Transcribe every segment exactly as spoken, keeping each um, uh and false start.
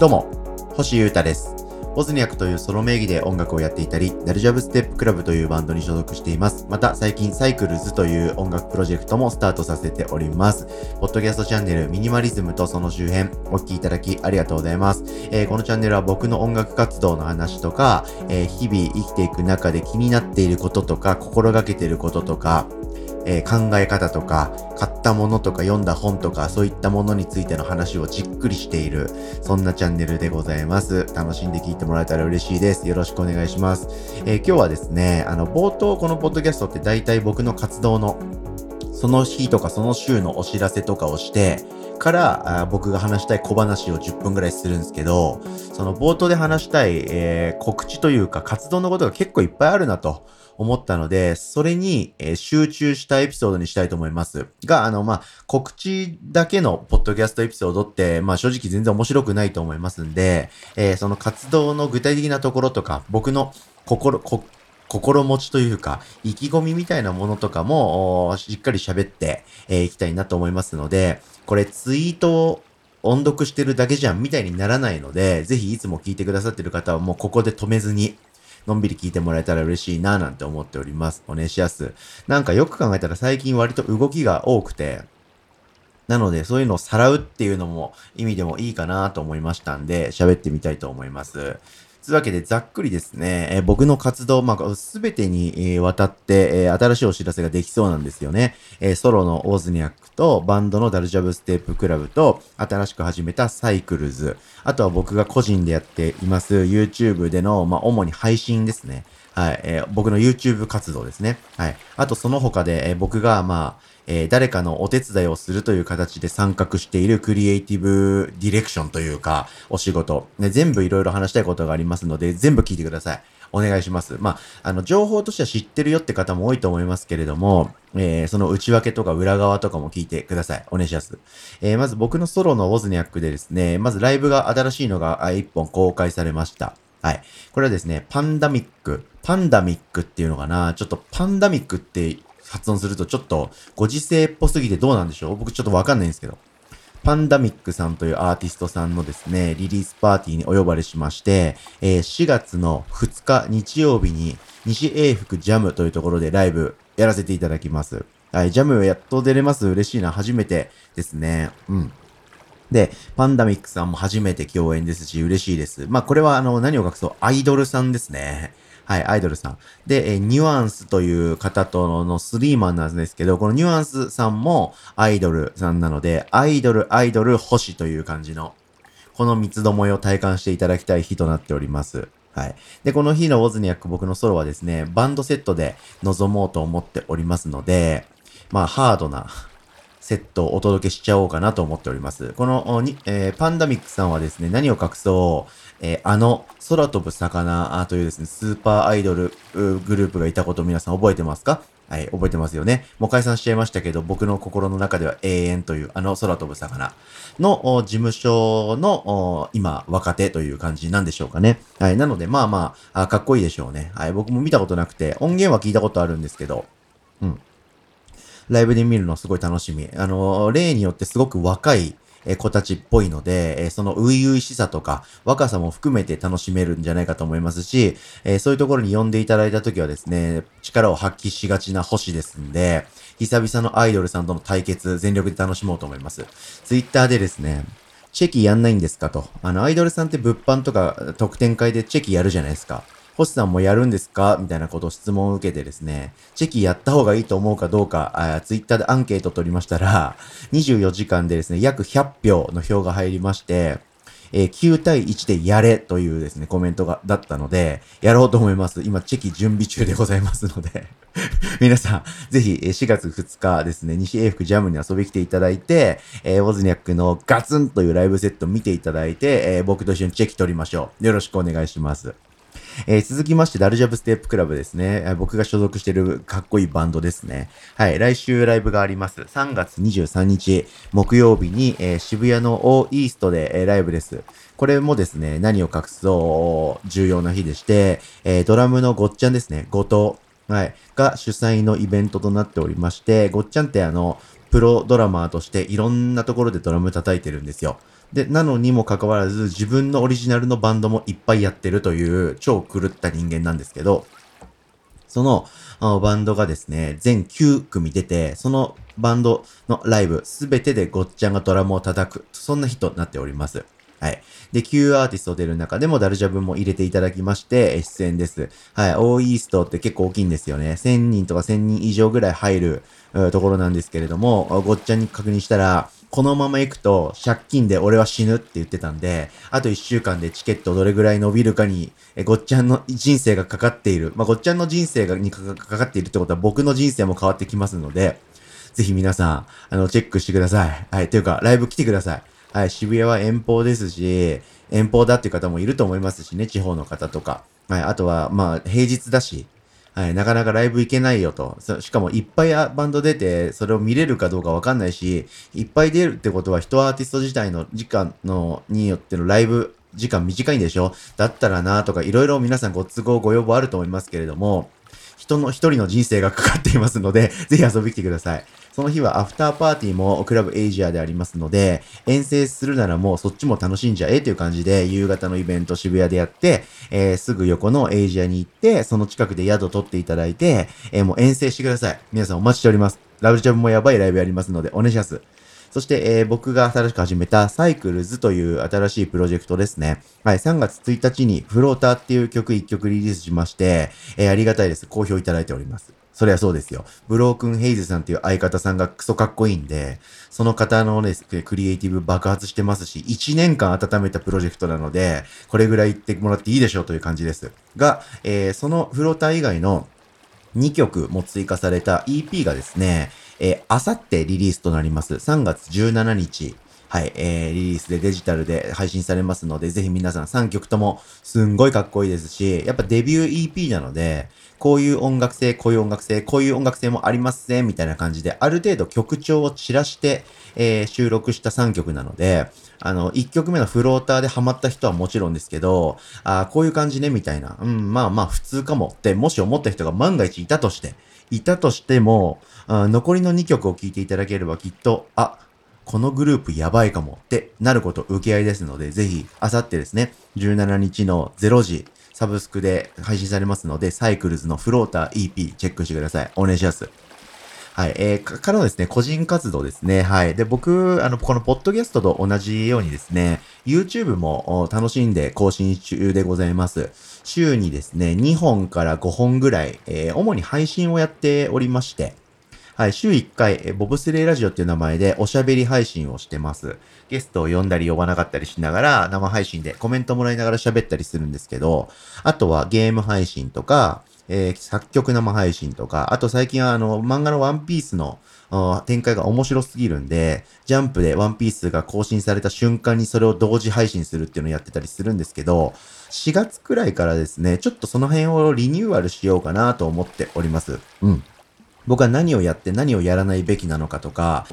どうも、星優太です。ボズニアクというソロ名義で音楽をやっていたり、ダルジャブステップクラブというバンドに所属しています。また最近サイクルズという音楽プロジェクトもスタートさせております。ポッドキャストチャンネルミニマリズムとその周辺お聞きいただきありがとうございます。えー、このチャンネルは僕の音楽活動の話とか、えー、日々生きていく中で気になっていることとか、心がけていることとか、えー、考え方とか、買ったものとか読んだ本とか、そういったものについての話をじっくりしている、そんなチャンネルでございます。楽しんで聞いてもらえたら嬉しいです。よろしくお願いします。えー、今日はですね、あの、冒頭このポッドキャストって大体僕の活動の、その日とかその週のお知らせとかをして、からあ僕が話したい小話をじゅっぷんぐらいするんですけど、その冒頭で話したい、えー、告知というか活動のことが結構いっぱいあるなと思ったので、それに、えー、集中したエピソードにしたいと思いますが、あのまあ、告知だけのポッドキャストエピソードってまあ正直全然面白くないと思いますんで、えー、その活動の具体的なところとか僕の心こ心持ちというか、意気込みみたいなものとかも、しっかり喋ってい、えー、きたいなと思いますので、これツイートを音読してるだけじゃんみたいにならないので、ぜひいつも聞いてくださってる方はもうここで止めずに、のんびり聞いてもらえたら嬉しいなぁなんて思っております。お願いしやす。なんかよく考えたら最近割と動きが多くて、なのでそういうのをさらうっていうのも意味でもいいかなと思いましたんで、喋ってみたいと思います。というわけでざっくりですね、えー、僕の活動、まあ、すべてにわたって、えー、新しいお知らせができそうなんですよね、えー、ソロのボズニアクとバンドのダルジャブステップクラブと新しく始めたサイクルズ、あとは僕が個人でやっています YouTube での、まあ、主に配信ですね、はい、えー、僕の YouTube 活動ですね、はい、あとその他で、えー、僕がまあえー、誰かのお手伝いをするという形で参画しているクリエイティブディレクションというかお仕事、ね、全部いろいろ話したいことがありますので全部聞いてください。お願いします。まあ、あの情報としては知ってるよって方も多いと思いますけれども、えー、その内訳とか裏側とかも聞いてください。お願いします。えー、まず僕のソロのボズニアックでですね、まずライブが新しいのがいっぽん公開されました。はい。これはですね、パンダミック。パンダミックっていうのかな？ちょっとパンダミックって発音するとちょっとご時世っぽすぎてどうなんでしょう？僕ちょっとわかんないんですけど。パンダミックさんというアーティストさんのですね、リリースパーティーにお呼ばれしまして、えー、しがつのふつか日曜日に西永福ジャムというところでライブやらせていただきます。はい、ジャムやっと出れます。嬉しいな。初めてですね。うん。で、パンダミックさんも初めて共演ですし、嬉しいです。まあ、これはあの、何を隠そう、アイドルさんですね。はい、アイドルさん。で、えー、ニュアンスという方とのスリーマンなんですけど、このニュアンスさんもアイドルさんなので、アイドル、アイドル、星という感じの、この三つどもえを体感していただきたい日となっております。はい。で、この日のボズニアク、僕のソロはですね、バンドセットで臨もうと思っておりますので、まあ、ハードなセットをお届けしちゃおうかなと思っております。この、えー、パンダミックさんはですね、何を隠そう、えー、あの、空飛ぶ魚というですね、スーパーアイドルグループがいたことを皆さん覚えてますか？はい、覚えてますよね。もう解散しちゃいましたけど、僕の心の中では永遠という、あの空飛ぶ魚の事務所の今、若手という感じなんでしょうかね。はい、なので、まあまあ、かっこいいでしょうね。はい、僕も見たことなくて、音源は聞いたことあるんですけど、うん。ライブで見るのすごい楽しみ。あの、例によってすごく若い子たちっぽいので、その初々しさとか若さも含めて楽しめるんじゃないかと思いますし、そういうところに呼んでいただいたときはですね、力を発揮しがちな星ですんで、久々のアイドルさんとの対決、全力で楽しもうと思います。ツイッターでですね、チェキやんないんですかと。あの、アイドルさんって物販とか特典会でチェキやるじゃないですか。星さんもやるんですか？みたいなことを質問を受けてですね、チェキやった方がいいと思うかどうか、ツイッターでアンケート取りましたら、にじゅうよじかんでですね、約ひゃくひょうの票が入りまして、えー、きゅうたいいちでやれというですね、コメントが、だったので、やろうと思います。今、チェキ準備中でございますので、皆さん、ぜひ、しがつふつかですね、西永福ジャムに遊びに来ていただいて、えー、ボズニアクのガツンというライブセット見ていただいて、えー、僕と一緒にチェキ取りましょう。よろしくお願いします。えー、続きまして、ダルジャブステップクラブですね、えー。僕が所属しているかっこいいバンドですね。はい、来週ライブがあります。さんがつにじゅうさんにち木曜日に、えー、渋谷のオーイーストで、えー、ライブです。これもですね、何を隠そう重要な日でして、えー、ドラムのごっちゃんですね、後藤、はい、が主催のイベントとなっておりまして、ごっちゃんってあの、プロドラマーとしていろんなところでドラム叩いてるんですよ。で、なのにもかかわらず自分のオリジナルのバンドもいっぱいやってるという超狂った人間なんですけど、そのバンドがですね、全きゅう組出て、そのバンドのライブすべてでごっちゃんがドラムを叩く、そんな日となっております。はい。で、きゅうアーティスト出る中でもダルジャブも入れていただきまして、出演です。はい。オーイーストって結構大きいんですよね。せんにんとかせんにん以上ぐらい入るところなんですけれども、ごっちゃんに確認したら、このまま行くと借金で俺は死ぬって言ってたんで、あといっしゅうかんでチケットどれぐらい伸びるかに、えごっちゃんの人生がかかっている。まあ、ごっちゃんの人生がにかかっているってことは僕の人生も変わってきますので、ぜひ皆さん、あの、チェックしてください。はい。というか、ライブ来てください。はい。渋谷は遠方ですし、遠方だっていう方もいると思いますしね、地方の方とか。はい。あとは、まあ、平日だし、はい。なかなかライブ行けないよと。しかも、いっぱいバンド出て、それを見れるかどうかわかんないし、いっぱい出るってことは、一アーティスト自体の時間の、によってのライブ時間短いんでしょ？だったらなとか、いろいろ皆さんご都合、ご要望あると思いますけれども、人の一人の人生がかかっていますので、ぜひ遊びに来てください。その日はアフターパーティーもクラブエイジアでありますので、遠征するならもうそっちも楽しんじゃえという感じで、夕方のイベント渋谷でやって、えー、すぐ横のエイジアに行って、その近くで宿を取っていただいて、えー、もう遠征してください。皆さんお待ちしております。ラブジャブもやばいライブやりますので、お願いします。そして、えー、僕が新しく始めたサイクルズという新しいプロジェクトですね。はい、さんがつついたちにフローターっていう曲いっきょくリリースしまして、えー、ありがたいです。好評いただいております。それはそうですよ。ブロークンヘイズさんっていう相方さんがクソかっこいいんで、その方のね、クリエイティブ爆発してますし、いちねんかん温めたプロジェクトなので、これぐらい言ってもらっていいでしょうという感じです。が、えー、そのフローター以外のにきょくも追加された イーピー がですね、あさってリリースとなります。さんがつじゅうしちにち。はい、えー、リリースでデジタルで配信されますので、ぜひ皆さんさんきょくともすんごいかっこいいですし、やっぱデビュー イーピー なので、こういう音楽性、こういう音楽性、こういう音楽性もありますね、みたいな感じで、ある程度曲調を散らして、えー、収録したさんきょくなので、あの、いっきょくめのフローターでハマった人はもちろんですけど、あこういう感じね、みたいな。うん、まあまあ普通かもって、もし思った人が万が一いたとして、いたとしても、あ残りのにきょくを聴いていただければきっと、あ、このグループやばいかもってなること受け合いですので、ぜひ、あさってですね、じゅうしちにちのれいじ、サブスクで配信されますので、サイクルズのフローター イーピー チェックしてください。お願いします。はい。えー、からのですね、個人活動ですね。はい。で、僕、あの、このポッドキャストと同じようにですね、YouTube も楽しんで更新中でございます。週にですね、にほんからごほんぐらい、えー、主に配信をやっておりまして、はい、週いっかい、ボブスレーラジオっていう名前でおしゃべり配信をしてます。ゲストを呼んだり呼ばなかったりしながら、生配信でコメントもらいながら喋ったりするんですけど、あとはゲーム配信とか、えー、作曲生配信とか、あと最近はあの、漫画のワンピースの展開が面白すぎるんで、ジャンプでワンピースが更新された瞬間にそれを同時配信するっていうのをやってたりするんですけど、しがつくらいからですね、ちょっとその辺をリニューアルしようかなと思っております。うん。僕は何をやって何をやらないべきなのかとか、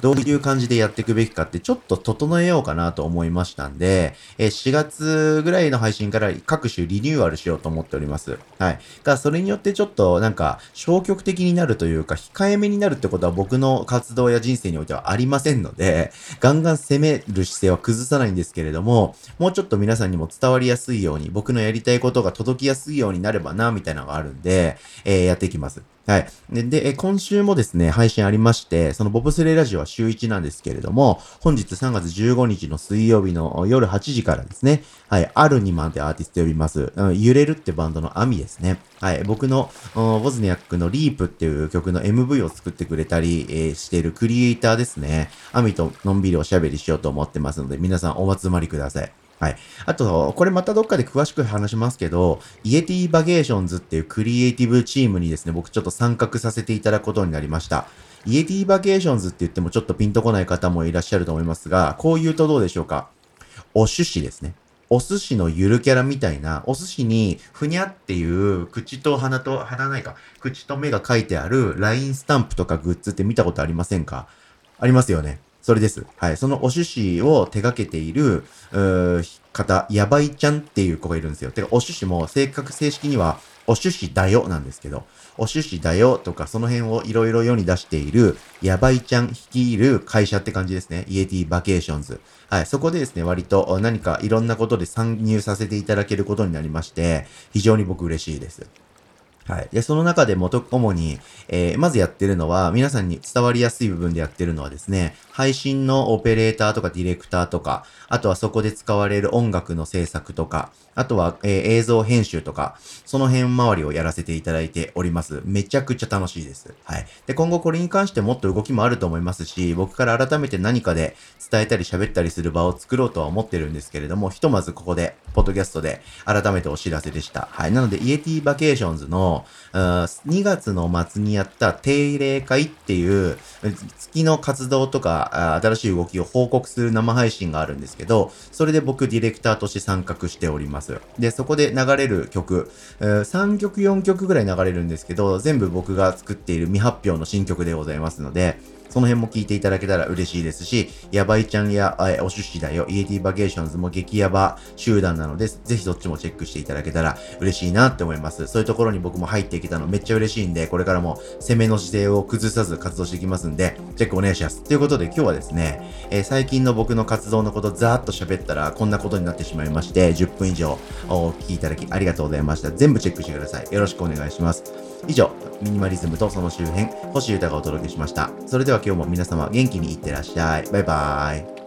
どういう感じでやっていくべきかってちょっと整えようかなと思いましたんで、しがつぐらいの配信から各種リニューアルしようと思っております。はい。が、それによってちょっとなんか消極的になるというか、控えめになるってことは僕の活動や人生においてはありませんので、ガンガン攻める姿勢は崩さないんですけれども、もうちょっと皆さんにも伝わりやすいように、僕のやりたいことが届きやすいようになればな、みたいなのがあるんで、えー、やっていきます。はい。で、で、今週もですね、配信ありまして、そのボブスレーラジオはしゅういちなんですけれども、本日さんがつじゅうごにちの水曜日の夜はちじからですね、はい、アルニマンってアーティスト呼びます。うん、揺れるってバンドのアミですね。はい、僕のボズニアクのリープっていう曲の エムブイ を作ってくれたり、えー、しているクリエイターですね。アミとのんびりおしゃべりしようと思ってますので、皆さんお集まりください。はい。あと、これまたどっかで詳しく話しますけど、イエティバゲーションズっていうクリエイティブチームにですね、僕ちょっと参画させていただくことになりました。イエティバゲーションズって言ってもちょっとピンとこない方もいらっしゃると思いますが、こう言うとどうでしょうか。お寿司ですね。お寿司のゆるキャラみたいな、お寿司にふにゃっていう口と鼻と、鼻ないか、口と目が書いてあるラインスタンプとかグッズって見たことありませんか？ありますよね。それです。はい。そのお寿司を手掛けている、うー、方、やばいちゃんっていう子がいるんですよ。てか、お寿司も正確、正式には、お寿司だよなんですけど、お寿司だよとか、その辺をいろいろ世に出している、やばいちゃん率いる会社って感じですね。イエティバケーションズ。はい。そこでですね、割と何かいろんなことで参入させていただけることになりまして、非常に僕嬉しいです。はい。で、その中でもと、主に、えー、まずやってるのは、皆さんに伝わりやすい部分でやってるのはですね、配信のオペレーターとかディレクターとか、あとはそこで使われる音楽の制作とか、あとは、えー、映像編集とか、その辺周りをやらせていただいております。めちゃくちゃ楽しいです。はい。で、今後これに関してもっと動きもあると思いますし、僕から改めて何かで伝えたり喋ったりする場を作ろうとは思ってるんですけれども、ひとまずここで、ポッドキャストで改めてお知らせでした。はい。なので、イエティバケーションズの、にがつの末にやった定例会っていう月の活動とか新しい動きを報告する生配信があるんですけど、それで僕ディレクターとして参画しております。で、そこで流れる曲さんきょくよんきょくぐらい流れるんですけど、全部僕が作っている未発表の新曲でございますので、その辺も聞いていただけたら嬉しいですし、やばいちゃんやお寿司だよ、イエティバケーションズも激ヤバ集団なので、ぜひそっちもチェックしていただけたら嬉しいなって思います。そういうところに僕も入っていけたのめっちゃ嬉しいんで、これからも攻めの姿勢を崩さず活動していきますんで、チェックお願いします。ということで今日はですね、えー、最近の僕の活動のことざーっと喋ったらこんなことになってしまいまして、じゅっぷん以上お聞きいただきありがとうございました。全部チェックしてください。よろしくお願いします。以上、ミニマリズムとその周辺、星優太がお届けしました。それでは今日も皆様元気にいってらっしゃい。バイバーイ。